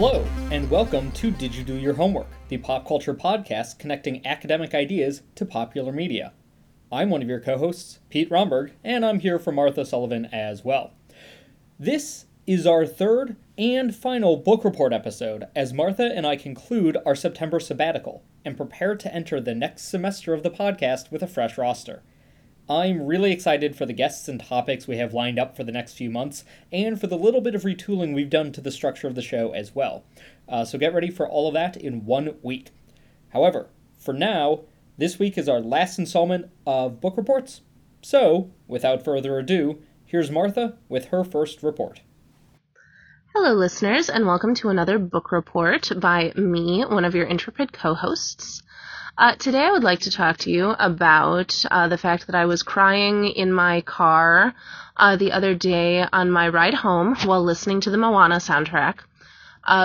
Hello, and welcome to Did You Do Your Homework, the pop culture podcast connecting academic ideas to popular media. I'm one of your co-hosts, Pete Romberg, and I'm here for Martha Sullivan as well. This is our third and final book report episode, as Martha and I conclude our September sabbatical and prepare to enter the next semester of the podcast with a fresh roster. I'm really excited for the guests and topics we have lined up for the next few months, and for the little bit of retooling we've done to the structure of the show as well. So get ready for all of that in 1 week. However, for now, this week is our last installment of book reports. So, without further ado, here's Martha with her first report. Hello, listeners, and welcome to another book report by me, one of your intrepid co-hosts. Today I would like to talk to you about the fact that I was crying in my car the other day on my ride home while listening to the Moana soundtrack.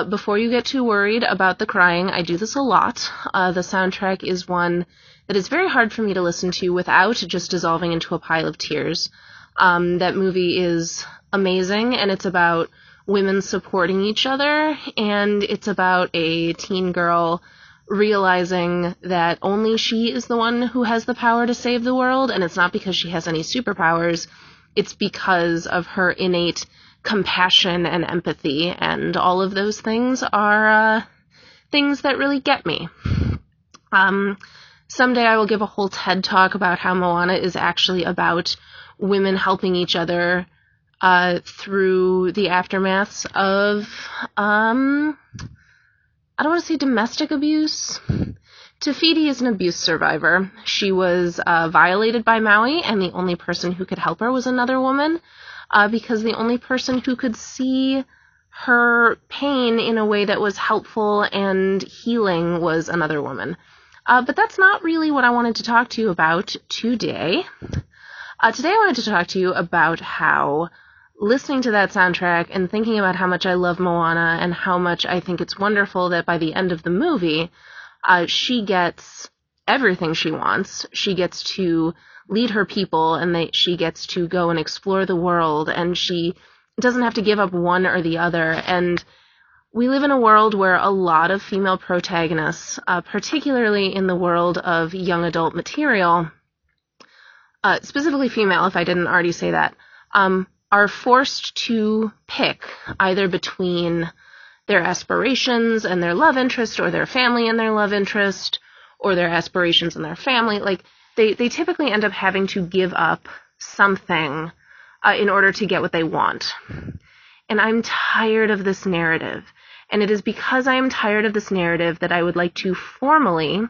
Before you get too worried about the crying, I do this a lot. The soundtrack is one that is very hard for me to listen to without just dissolving into a pile of tears. That movie is amazing, and it's about women supporting each other, and it's about a teen girl realizing that only she is the one who has the power to save the world, and it's not because she has any superpowers, it's because of her innate compassion and empathy, and all of those things are things that really get me. Someday I will give a whole TED Talk about how Moana is actually about women helping each other through the aftermaths of I don't want to say domestic abuse. Tafiti is an abuse survivor. She was violated by Maui, and the only person who could help her was another woman, because the only person who could see her pain in a way that was helpful and healing was another woman. But that's not really what I wanted to talk to you about today. Today I wanted to talk to you about how listening to that soundtrack and thinking about how much I love Moana and how much I think it's wonderful that by the end of the movie, she gets everything she wants. She gets to lead her people, and she gets to go and explore the world, and she doesn't have to give up one or the other. And we live in a world where a lot of female protagonists, particularly in the world of young adult material, specifically female, if I didn't already say that, are forced to pick either between their aspirations and their love interest, or their family and their love interest, or their aspirations and their family. Like, they typically end up having to give up something in order to get what they want. And I'm tired of this narrative. And it is because I am tired of this narrative that I would like to formally,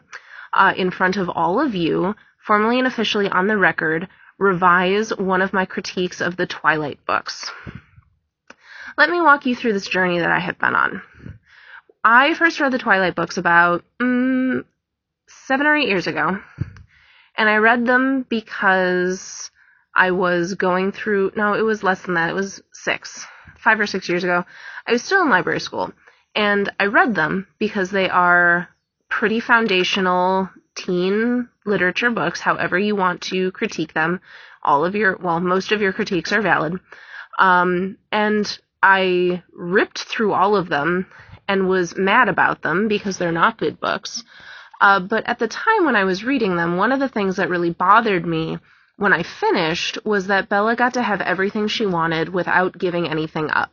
in front of all of you, formally and officially on the record, revise one of my critiques of the Twilight books. Let me walk you through this journey that I have been on. I first read the Twilight books about 7 or 8 years ago, and I read them because I was going through, no, it was less than that, it was 5 or 6 years ago. I was still in library school, and I read them because they are pretty foundational teen literature books, however you want to critique them. Most of your critiques are valid. And I ripped through all of them and was mad about them because they're not good books. But at the time when I was reading them, one of the things that really bothered me when I finished was that Bella got to have everything she wanted without giving anything up.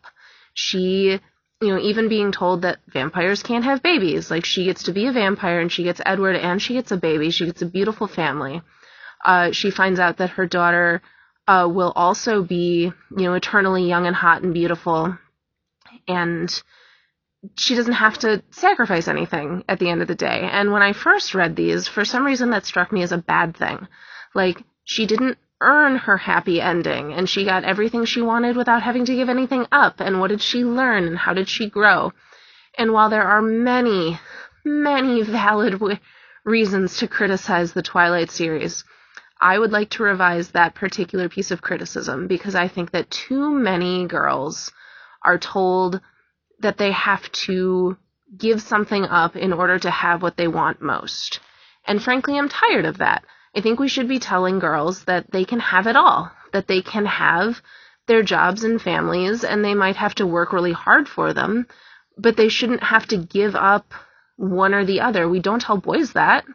She, even being told that vampires can't have babies, like, she gets to be a vampire, and she gets Edward, and she gets a baby, she gets a beautiful family. She finds out that her daughter will also be, eternally young and hot and beautiful, and she doesn't have to sacrifice anything at the end of the day. And when I first read these, for some reason that struck me as a bad thing. Like, she didn't earn her happy ending, and she got everything she wanted without having to give anything up, and what did she learn, and how did she grow? And while there are many, many valid reasons to criticize the Twilight series, I would like to revise that particular piece of criticism, because I think that too many girls are told that they have to give something up in order to have what they want most. And frankly, I'm tired of that. I think we should be telling girls that they can have it all, that they can have their jobs and families, and they might have to work really hard for them, but they shouldn't have to give up one or the other. We don't tell boys that.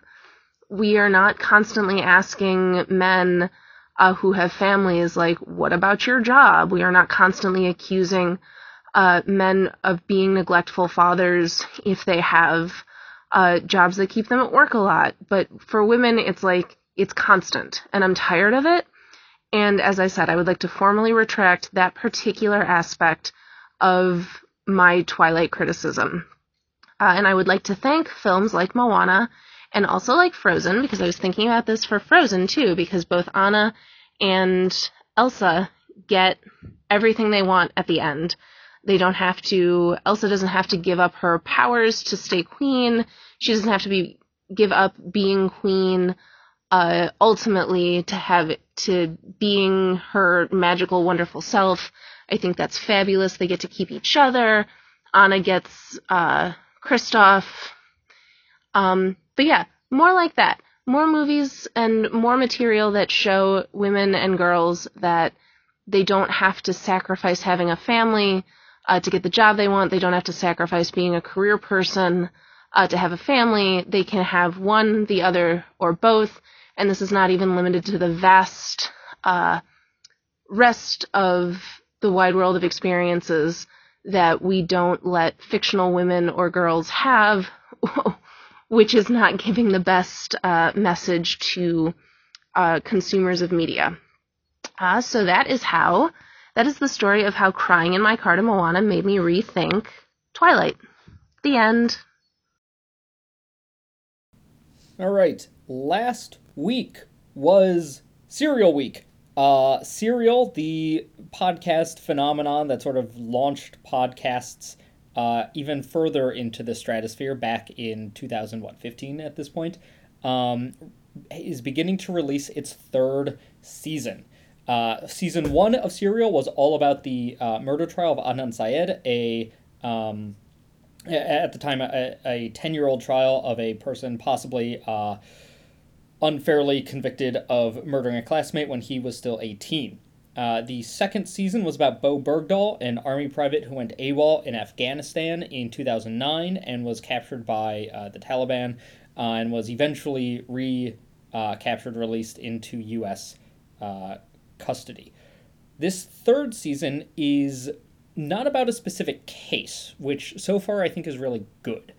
We are not constantly asking men who have families, like, what about your job? We are not constantly accusing men of being neglectful fathers if they have jobs that keep them at work a lot. But for women, it's like, it's constant, and I'm tired of it. And as I said, I would like to formally retract that particular aspect of my Twilight criticism. And I would like to thank films like Moana and also like Frozen, because I was thinking about this for Frozen too, because both Anna and Elsa get everything they want at the end. They don't have to, Elsa doesn't have to give up her powers to stay queen. She doesn't have to give up being queen ultimately to being her magical, wonderful self. I think that's fabulous. They get to keep each other. Anna gets Kristoff. But yeah, more like that. More movies and more material that show women and girls that they don't have to sacrifice having a family to get the job they want. They don't have to sacrifice being a career person to have a family. They can have one, the other, or both. And this is not even limited to the vast rest of the wide world of experiences that we don't let fictional women or girls have, which is not giving the best message to consumers of media. So that is the story of how crying in my car to Moana made me rethink Twilight. The end. All right. Last week was Serial Week. Serial, the podcast phenomenon that sort of launched podcasts even further into the stratosphere back in 2015 at this point, is beginning to release its third season. Season one of Serial was all about the murder trial of Adnan Syed, at the time a 10-year-old trial of a person possibly unfairly convicted of murdering a classmate when he was still 18. The second season was about Bowe Bergdahl, an army private who went AWOL in Afghanistan in 2009 and was captured by the Taliban and was eventually captured, released into U.S. custody. This third season is not about a specific case, which so far I think is really good.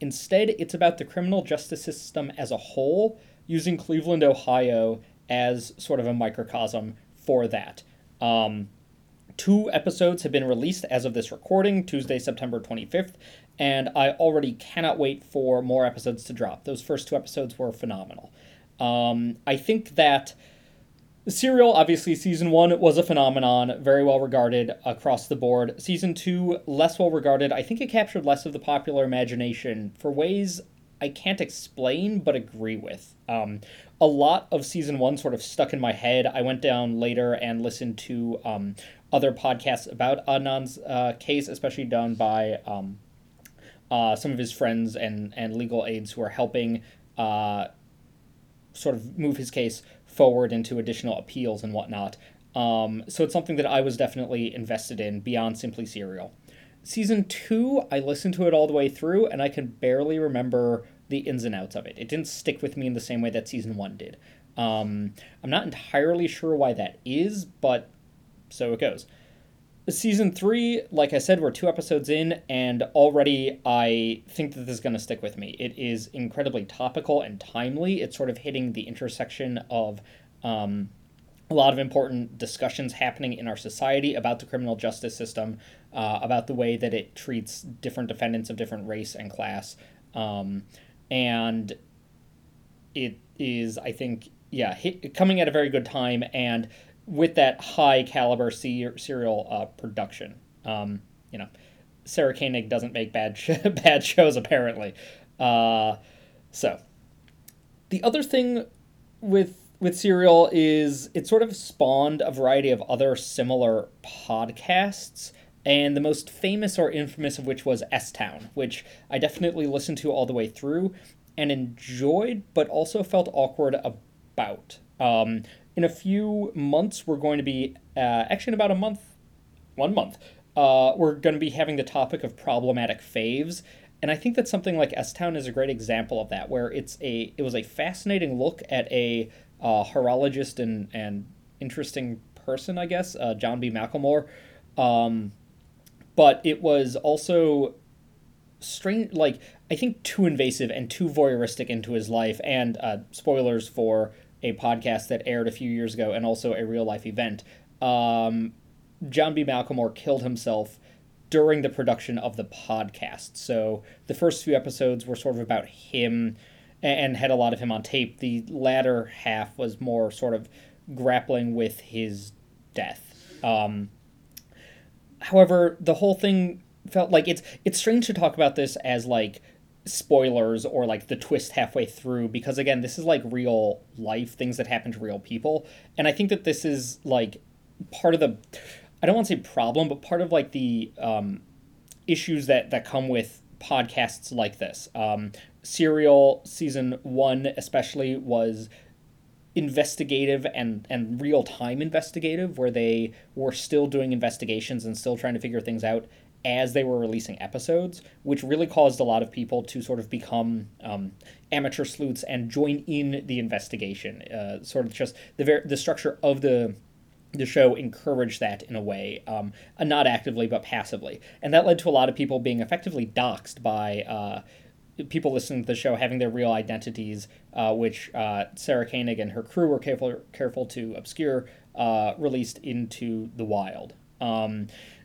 Instead, it's about the criminal justice system as a whole, using Cleveland, Ohio as sort of a microcosm for that. Two episodes have been released as of this recording, Tuesday, September 25th, and I already cannot wait for more episodes to drop. Those first two episodes were phenomenal. I think that Serial, obviously, season one was a phenomenon, very well regarded across the board. Season two, less well regarded. I think it captured less of the popular imagination for ways I can't explain but agree with. A lot of season one sort of stuck in my head. I went down later and listened to other podcasts about Adnan's case, especially done by some of his friends and legal aides who are helping sort of move his case forward into additional appeals and whatnot. So it's something that I was definitely invested in beyond simply Serial. Season two, I listened to it all the way through, and I can barely remember the ins and outs of it. It didn't stick with me in the same way that season one did. I'm not entirely sure why that is, but so it goes. Season three, like I said, we're two episodes in, and already I think that this is going to stick with me. It is incredibly topical and timely. It's sort of hitting the intersection of a lot of important discussions happening in our society about the criminal justice system, about the way that it treats different defendants of different race and class. And it is, I think, coming at a very good time, and with that high caliber serial production. Sarah Koenig doesn't make bad shows, apparently. So the other thing with Serial is it sort of spawned a variety of other similar podcasts, and the most famous or infamous of which was S-Town, which I definitely listened to all the way through and enjoyed, but also felt awkward about. In a few months, we're going to be, actually in about 1 month, we're going to be having the topic of problematic faves. And I think that something like S-Town is a great example of that, where it was a fascinating look at a horologist and interesting person, I guess, John B. McLemore. But it was also strange, like, I think too invasive and too voyeuristic into his life. And spoilers for a podcast that aired a few years ago and also a real-life event. John B. McLemore killed himself during the production of the podcast. So the first few episodes were sort of about him and had a lot of him on tape. The latter half was more sort of grappling with his death. However, the whole thing felt like it's strange to talk about this as like spoilers or like the twist halfway through, because again, this is like real life, things that happen to real people. And I think that this is like part of the, I don't want to say problem, but part of like the issues that come with podcasts like this. Serial season 1 especially was investigative and real-time investigative, where they were still doing investigations and still trying to figure things out as they were releasing episodes, which really caused a lot of people to sort of become amateur sleuths and join in the investigation. Sort of just the structure of the show encouraged that in a way, not actively but passively. And that led to a lot of people being effectively doxxed by people listening to the show having their real identities, which Sarah Koenig and her crew were careful to obscure, released into the wild.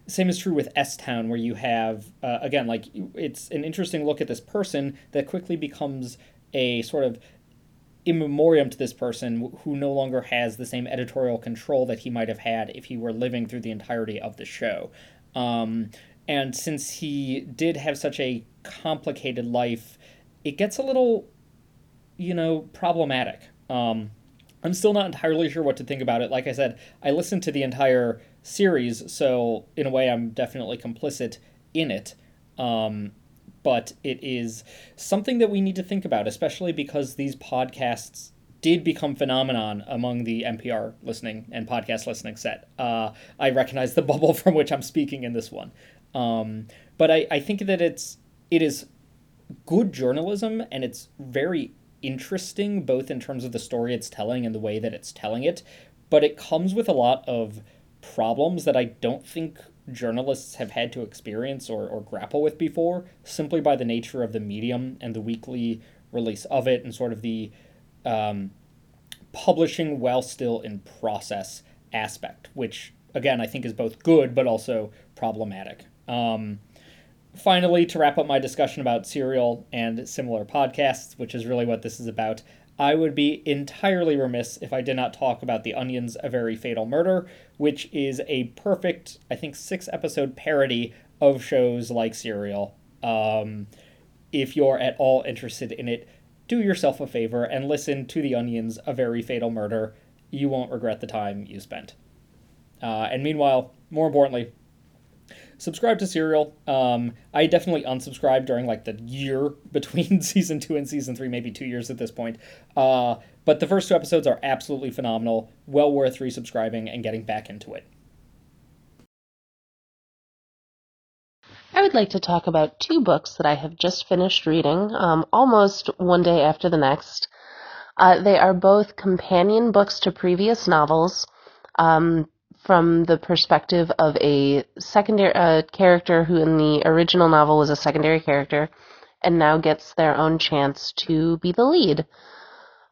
Same is true with S-Town, where you have, again, like, it's an interesting look at this person that quickly becomes a sort of in memoriam to this person who no longer has the same editorial control that he might have had if he were living through the entirety of the show. And since he did have such a complicated life, it gets a little, problematic. I'm still not entirely sure what to think about it. Like I said, I listened to the entire series, so in a way I'm definitely complicit in it. But it is something that we need to think about, especially because these podcasts did become phenomenon among the NPR listening and podcast listening set. I recognize the bubble from which I'm speaking in this one. But I think that it is good journalism, and it's very interesting, both in terms of the story it's telling and the way that it's telling it. But it comes with a lot of problems that I don't think journalists have had to experience or grapple with before, simply by the nature of the medium and the weekly release of it, and sort of the publishing while still in process aspect, which, again, I think is both good but also problematic. Finally, to wrap up my discussion about Serial and similar podcasts, which is really what this is about, I would be entirely remiss if I did not talk about The Onion's A Very Fatal Murder, which is a perfect, I think, 6-episode parody of shows like Serial. If you're at all interested in it, do yourself a favor and listen to The Onion's A Very Fatal Murder. You won't regret the time you spent. And meanwhile, more importantly, subscribe to Serial. I definitely unsubscribed during like the year between season 2 and season 3, maybe 2 years at this point. But the first 2 episodes are absolutely phenomenal. Well worth resubscribing and getting back into it. I would like to talk about 2 books that I have just finished reading, almost one day after the next. They are both companion books to previous novels. From the perspective of a secondary character who in the original novel was a secondary character and now gets their own chance to be the lead.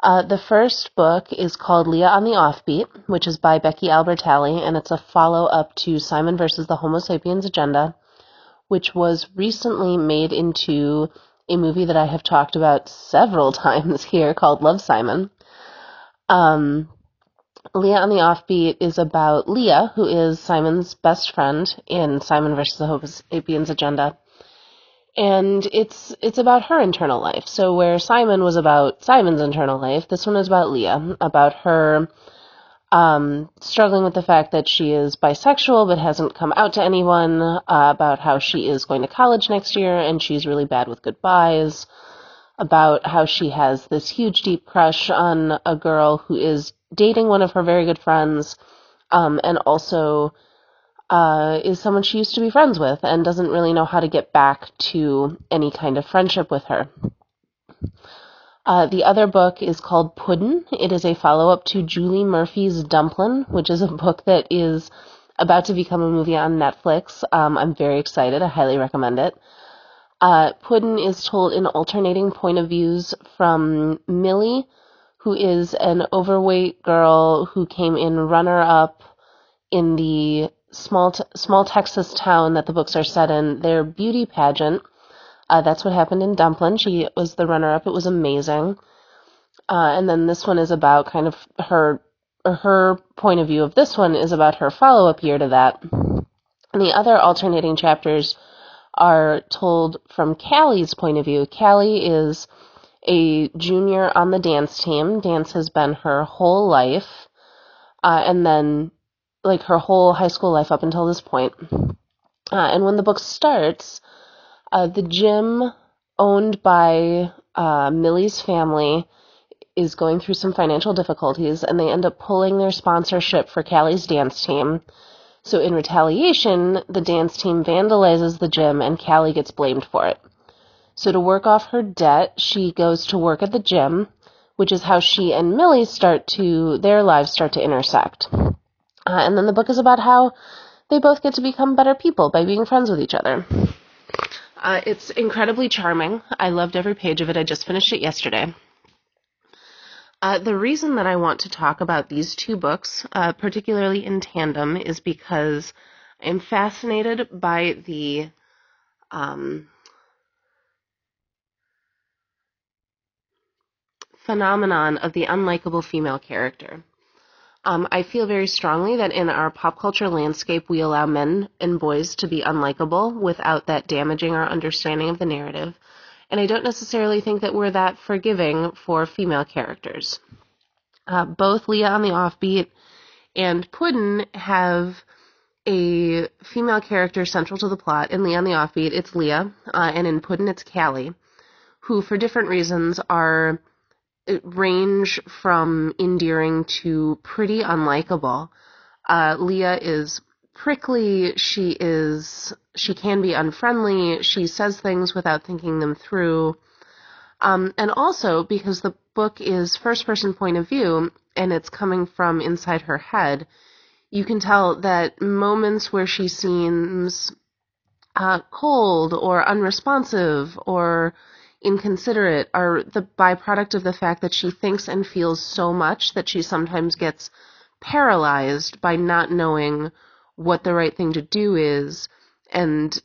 The first book is called Leah on the Offbeat, which is by Becky Albertalli, and it's a follow-up to Simon vs. the Homo Sapiens Agenda, which was recently made into a movie that I have talked about several times here called Love, Simon. Leah on the Offbeat is about Leah, who is Simon's best friend in Simon vs. the Homo Sapiens Agenda. And it's about her internal life. So where Simon was about Simon's internal life, this one is about Leah, about her struggling with the fact that she is bisexual but hasn't come out to anyone, about how she is going to college next year and she's really bad with goodbyes, about how she has this huge deep crush on a girl who is dating one of her very good friends, and also is someone she used to be friends with and doesn't really know how to get back to any kind of friendship with her. The other book is called Puddin'. It is a follow-up to Julie Murphy's Dumplin', which is a book that is about to become a movie on Netflix. I'm very excited. I highly recommend it. Puddin' is told in alternating point of views from Millie, who is an overweight girl who came in runner-up in the small Texas town that the books are set in, their beauty pageant. That's what happened in Dumplin'. She was the runner-up. It was amazing. And then this one is about kind of her point of view of this one is about her follow-up year to that. And the other alternating chapters are told from Callie's point of view. Callie is a junior on the dance team. Dance has been her whole life. And then her whole high school life up until this point. And when the book starts, the gym owned by Millie's family is going through some financial difficulties, and they end up pulling their sponsorship for Callie's dance team. So in retaliation, the dance team vandalizes the gym, and Callie gets blamed for it. So to work off her debt, she goes to work at the gym, which is how she and Millie their lives start to intersect. And then the book is about how they both get to become better people by being friends with each other. It's incredibly charming. I loved every page of it. I just finished it yesterday. The reason that I want to talk about these two books, particularly in tandem, is because I'm fascinated by the phenomenon of the unlikable female character. I feel very strongly that in our pop culture landscape, we allow men and boys to be unlikable without that damaging our understanding of the narrative. And I don't necessarily think that we're that forgiving for female characters. Both Leah on the Offbeat and Puddin' have a female character central to the plot. In Leah on the Offbeat, it's Leah, and in Puddin', it's Callie, who, for different reasons, range from endearing to pretty unlikable. Leah is prickly. She can be unfriendly. She says things without thinking them through. And also because the book is first person point of view and it's coming from inside her head, you can tell that moments where she seems cold or unresponsive or inconsiderate are the byproduct of the fact that she thinks and feels so much that she sometimes gets paralyzed by not knowing what the right thing to do is, and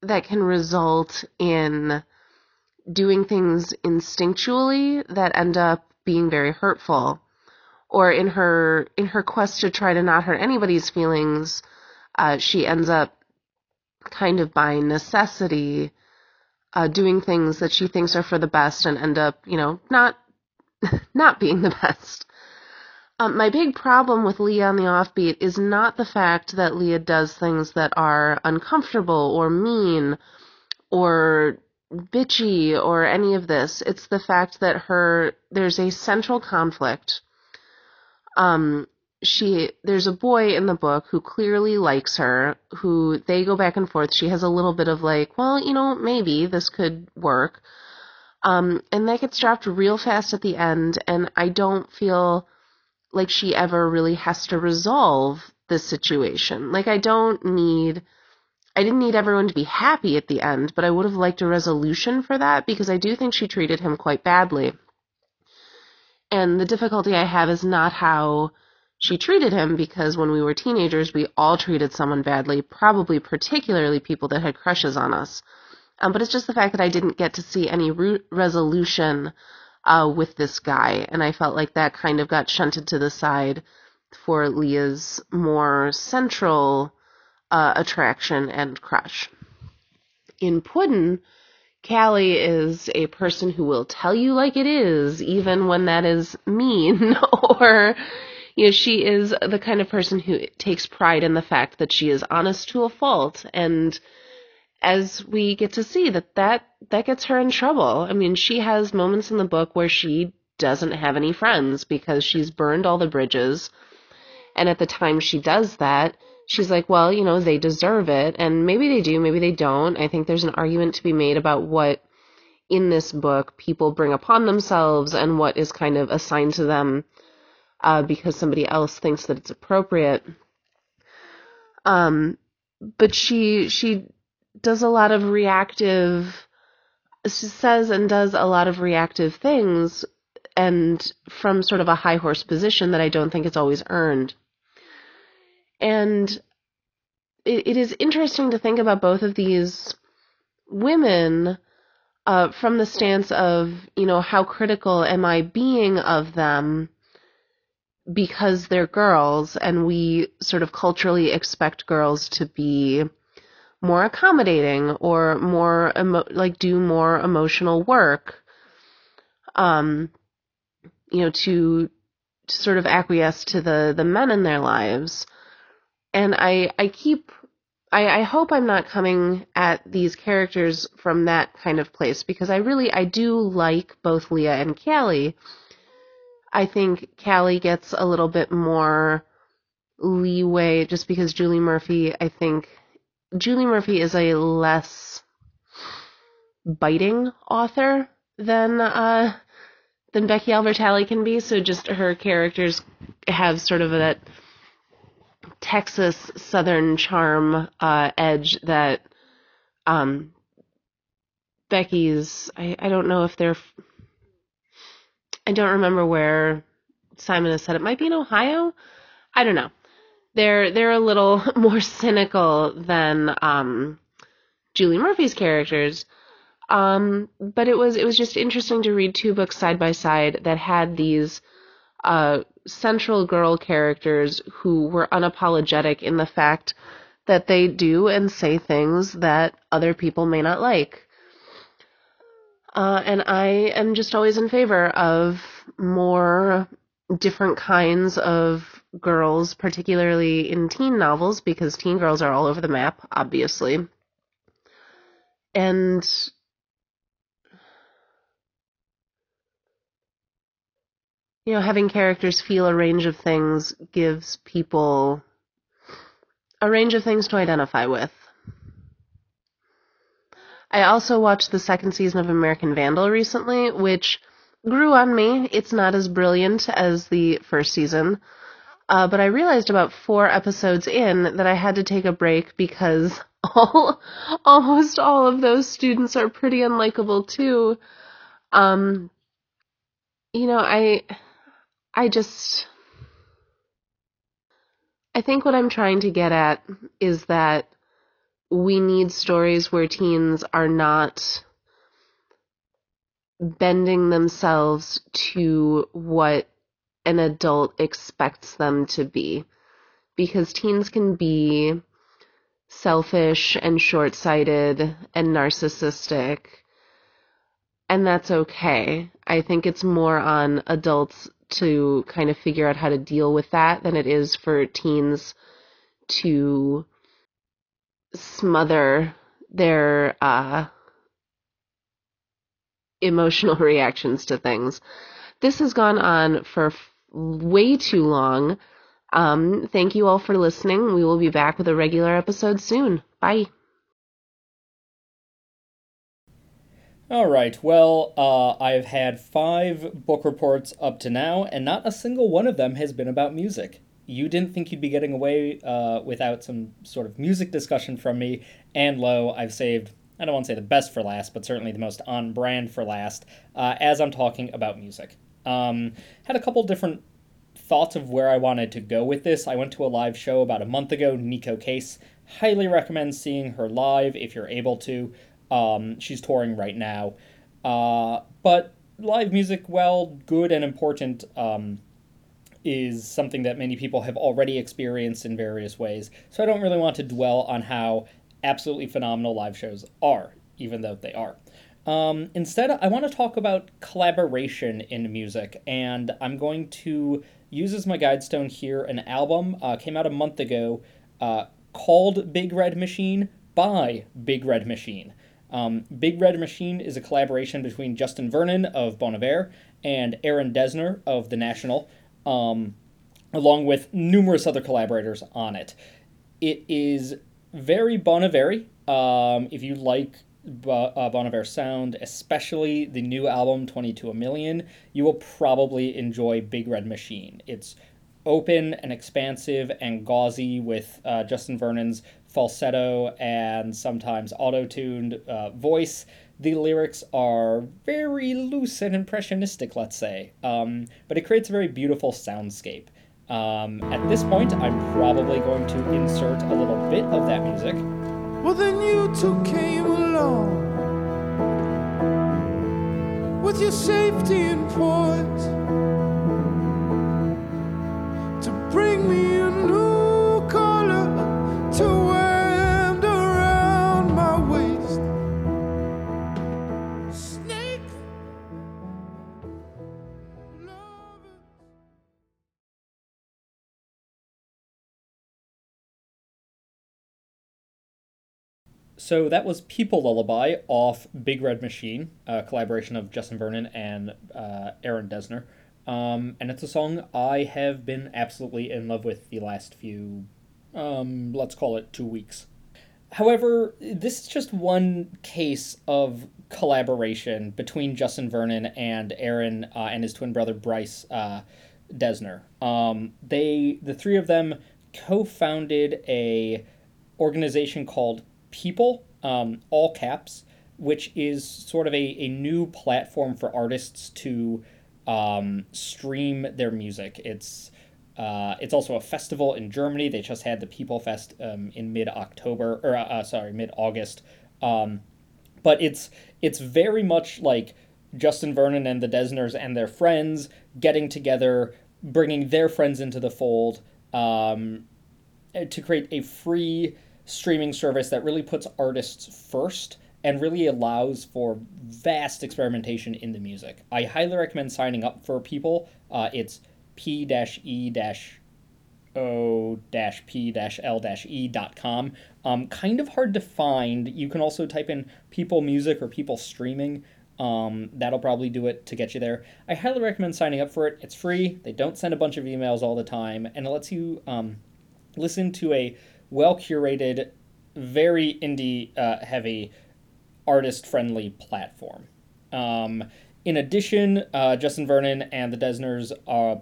that can result in doing things instinctually that end up being very hurtful. Or in her quest to try to not hurt anybody's feelings, she ends up kind of by necessity doing things that she thinks are for the best and end up, not being the best. My big problem with Leah on the Offbeat is not the fact that Leah does things that are uncomfortable or mean or bitchy or any of this. It's the fact that there's a central conflict. There's a boy in the book who clearly likes her, who they go back and forth. She has a little bit of maybe this could work. And that gets dropped real fast at the end. And I don't feel like she ever really has to resolve this situation. I didn't need everyone to be happy at the end, but I would have liked a resolution for that because I do think she treated him quite badly. And the difficulty I have is not how she treated him, because when we were teenagers, we all treated someone badly, probably particularly people that had crushes on us. But it's just the fact that I didn't get to see any resolution with this guy, and I felt like that kind of got shunted to the side for Leah's more central attraction and crush. In Puddin', Callie is a person who will tell you like it is, even when that is mean, or... she is the kind of person who takes pride in the fact that she is honest to a fault. And as we get to see that gets her in trouble. I mean, she has moments in the book where she doesn't have any friends because she's burned all the bridges. And at the time she does that, she's like, well, you know, they deserve it. And maybe they do, maybe they don't. I think there's an argument to be made about what in this book people bring upon themselves and what is kind of assigned to them because somebody else thinks that it's appropriate. But she does a lot of reactive, she says and does a lot of reactive things, and from sort of a high horse position that I don't think it's always earned. And it is interesting to think about both of these women from the stance of, you know, how critical am I being of them because they're girls, and we sort of culturally expect girls to be more accommodating or more do more emotional work, you know, to sort of acquiesce to the men in their lives. And I hope I'm not coming at these characters from that kind of place, because I do like both Leah and Callie. I think Callie gets a little bit more leeway just because Julie Murphy is a less biting author than Becky Albertalli can be. So just her characters have sort of that Texas Southern charm edge that Becky's. I don't know if they're. I don't remember where Simon has said it. Might be in Ohio. I don't know. They're a little more cynical than Julie Murphy's characters, but it was just interesting to read two books side by side that had these central girl characters who were unapologetic in the fact that they do and say things that other people may not like. And I am just always in favor of more different kinds of girls, particularly in teen novels, because teen girls are all over the map, obviously. And you know, having characters feel a range of things gives people a range of things to identify with. I also watched the second season of American Vandal recently, which grew on me. It's not as brilliant as the first season, but I realized about 4 episodes in that I had to take a break because almost all of those students are pretty unlikable too. You know, I think what I'm trying to get at is that we need stories where teens are not bending themselves to what an adult expects them to be, because teens can be selfish and short-sighted and narcissistic, and that's okay. I think it's more on adults to kind of figure out how to deal with that than it is for teens to smother their emotional reactions to things. This has gone on for way too long. Thank you all for listening. We will be back with a regular episode soon. Bye. All right. Well, I've had 5 book reports up to now, and not a single one of them has been about music. You didn't think you'd be getting away without some sort of music discussion from me, and lo, I've saved, I don't want to say the best for last, but certainly the most on-brand for last, as I'm talking about music. Had a couple different thoughts of where I wanted to go with this. I went to a live show about a month ago, Nico Case. Highly recommend seeing her live if you're able to. She's touring right now. But live music, well, good and important, is something that many people have already experienced in various ways. So I don't really want to dwell on how absolutely phenomenal live shows are, even though they are. Instead, I want to talk about collaboration in music, and I'm going to use as my guidestone here an album came out a month ago called Big Red Machine by Big Red Machine. Big Red Machine is a collaboration between Justin Vernon of Bon Iver and Aaron Dessner of The National, along with numerous other collaborators on it. It is very Bon Iver. If you like Bon Iver sound, especially the new album 22 A Million, you will probably enjoy Big Red Machine. It's open and expansive and gauzy with Justin Vernon's falsetto and sometimes auto-tuned voice. The lyrics are very loose and impressionistic, let's say, but it creates a very beautiful soundscape. At this point, I'm probably going to insert a little bit of that music. Well, then you two came along with your safety in port to bring me a new color to wind around my waist. Snake. So that was People Lullaby off Big Red Machine, a collaboration of Justin Vernon and Aaron Dessner. And it's a song I have been absolutely in love with the last few, let's call it 2 weeks. However, this is just one case of collaboration between Justin Vernon and Aaron and his twin brother Bryce Dessner. The three of them co-founded a organization called People, all caps, which is sort of a new platform for artists to stream their music. It's also a festival in Germany. They just had the People Fest in mid-August. But it's very much like Justin Vernon and the Dessners and their friends getting together, bringing their friends into the fold to create a free streaming service that really puts artists first and really allows for vast experimentation in the music. I highly recommend signing up for People. It's p-e-o-p-l-e.com. Kind of hard to find. You can also type in People Music or People Streaming. That'll probably do it to get you there. I highly recommend signing up for it. It's free. They don't send a bunch of emails all the time, and it lets you listen to a well-curated, very indie-heavy, artist-friendly platform. In addition, Justin Vernon and the Dessners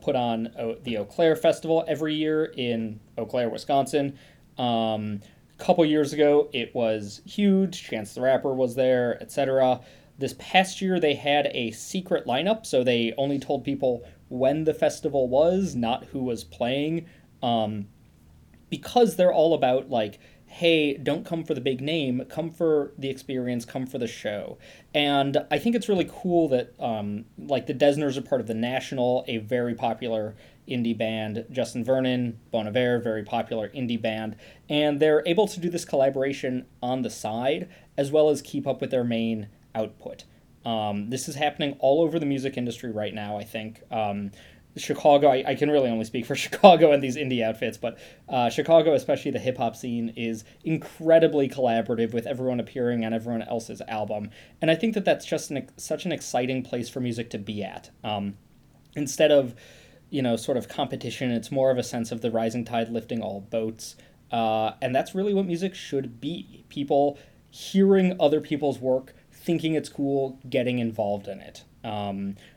put on the Eau Claire Festival every year in Eau Claire, Wisconsin. A couple years ago, it was huge. Chance the Rapper was there, etc. This past year, they had a secret lineup, so they only told people when the festival was, not who was playing. Because they're all about, like, hey, don't come for the big name, come for the experience, come for the show. And I think it's really cool that, the Dessners are part of The National, a very popular indie band. Justin Vernon, Bon Iver, very popular indie band. And they're able to do this collaboration on the side, as well as keep up with their main output. This is happening all over the music industry right now, I think. Chicago, I can really only speak for Chicago and these indie outfits, but Chicago, especially the hip-hop scene, is incredibly collaborative with everyone appearing on everyone else's album. And I think that's just such an exciting place for music to be at. Instead of, sort of competition, it's more of a sense of the rising tide lifting all boats. And that's really what music should be. People hearing other people's work, thinking it's cool, getting involved in it.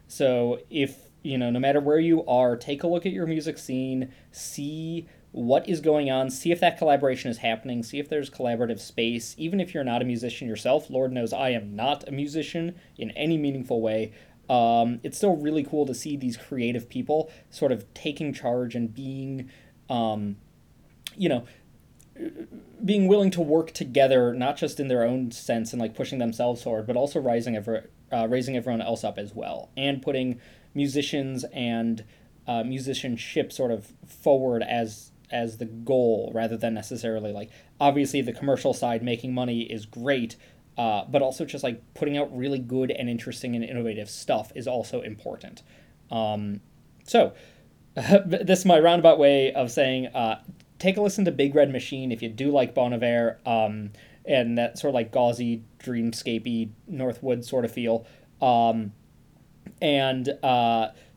So if no matter where you are, take a look at your music scene, see what is going on, see if that collaboration is happening, see if there's collaborative space, even if you're not a musician yourself. Lord knows I am not a musician in any meaningful way. It's still really cool to see these creative people sort of taking charge and being, being willing to work together, not just in their own sense and pushing themselves forward, but also raising everyone else up as well, and putting musicians and musicianship sort of forward as the goal, rather than necessarily obviously the commercial side, making money is great, but also just putting out really good and interesting and innovative stuff is also important. So this is my roundabout way of saying take a listen to Big Red Machine if you do like Bon Iver, and that sort of gauzy, dreamscapey, Northwood sort of feel. And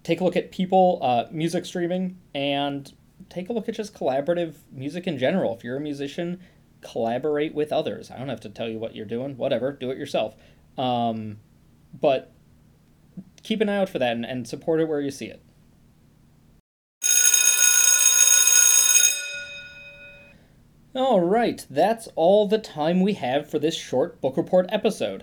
take a look at People, music streaming, and take a look at just collaborative music in general. If you're a musician, collaborate with others. I don't have to tell you what you're doing. Whatever, do it yourself. But keep an eye out for that and support it where you see it. All right, that's all the time we have for this short book report episode.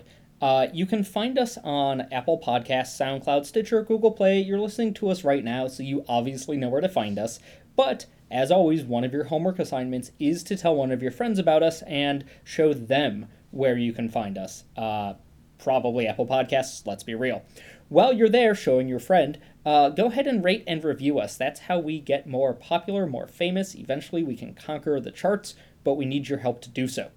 You can find us on Apple Podcasts, SoundCloud, Stitcher, Google Play. You're listening to us right now, so you obviously know where to find us. But, as always, one of your homework assignments is to tell one of your friends about us and show them where you can find us. Probably Apple Podcasts, let's be real. While you're there showing your friend, go ahead and rate and review us. That's how we get more popular, more famous. Eventually we can conquer the charts, but we need your help to do so.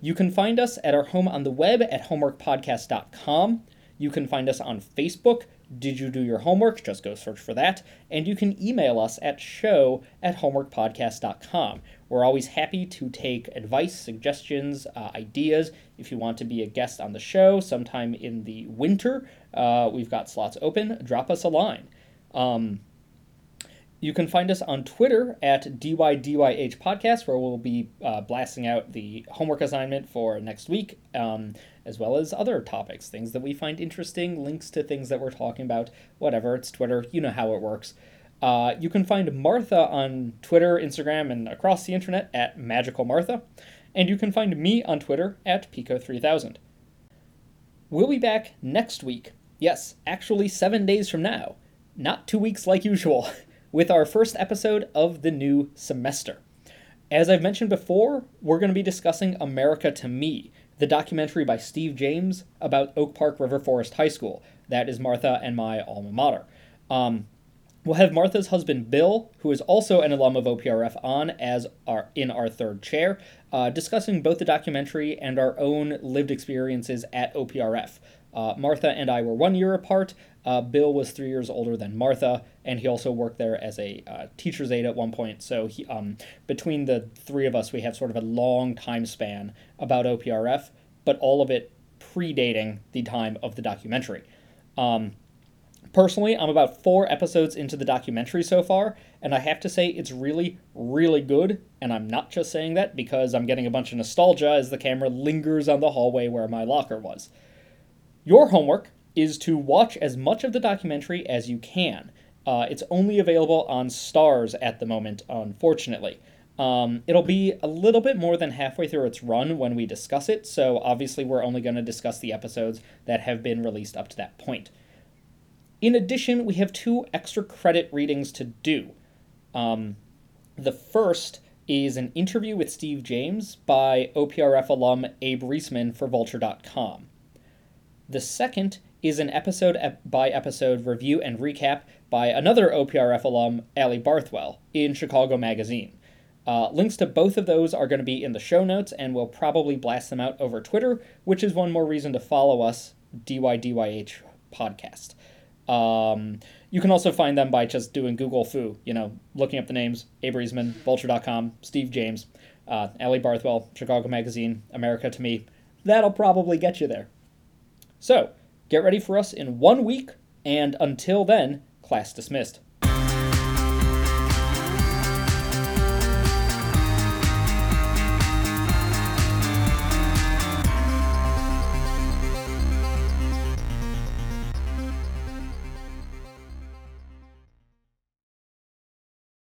You can find us at our home on the web at homeworkpodcast.com. You can find us on Facebook. Did you do your homework? Just go search for that. And you can email us at show@homeworkpodcast.com. We're always happy to take advice, suggestions, ideas. If you want to be a guest on the show sometime in the winter, we've got slots open. Drop us a line. You can find us on Twitter at DYDYH Podcast, where we'll be blasting out the homework assignment for next week, as well as other topics, things that we find interesting, links to things that we're talking about, whatever. It's Twitter. You know how it works. You can find Martha on Twitter, Instagram, and across the internet at Magical Martha. And you can find me on Twitter at Pico3000. We'll be back next week. Yes, actually 7 days from now. Not 2 weeks like usual. With our first episode of the new semester. As I've mentioned before, we're going to be discussing America to Me, the documentary by Steve James about Oak Park River Forest High School. That is Martha and my alma mater. We'll have Martha's husband, Bill, who is also an alum of OPRF, on as in our third chair, discussing both the documentary and our own lived experiences at OPRF. Martha and I were 1 year apart. Bill was 3 years older than Martha, and he also worked there as a teacher's aide at one point. So he, between the three of us, we have sort of a long time span about OPRF, but all of it predating the time of the documentary. Personally, I'm about 4 episodes into the documentary so far, and I have to say it's really, really good, and I'm not just saying that because I'm getting a bunch of nostalgia as the camera lingers on the hallway where my locker was. Your homework is to watch as much of the documentary as you can. It's only available on Stars at the moment, unfortunately. It'll be a little bit more than halfway through its run when we discuss it, so obviously we're only going to discuss the episodes that have been released up to that point. In addition, we have 2 extra credit readings to do. The first is an interview with Steve James by OPRF alum Abe Reisman for Vulture.com. The second is an episode-by-episode review and recap by another OPRF alum, Ali Barthwell, in Chicago Magazine. Links to both of those are going to be in the show notes, and we'll probably blast them out over Twitter, which is one more reason to follow us, DYDYH Podcast. You can also find them by just doing Google Foo, looking up the names, Abe Reisman, Vulture.com, Steve James, Ali Barthwell, Chicago Magazine, America to Me. That'll probably get you there. So, get ready for us in 1 week, and until then, class dismissed.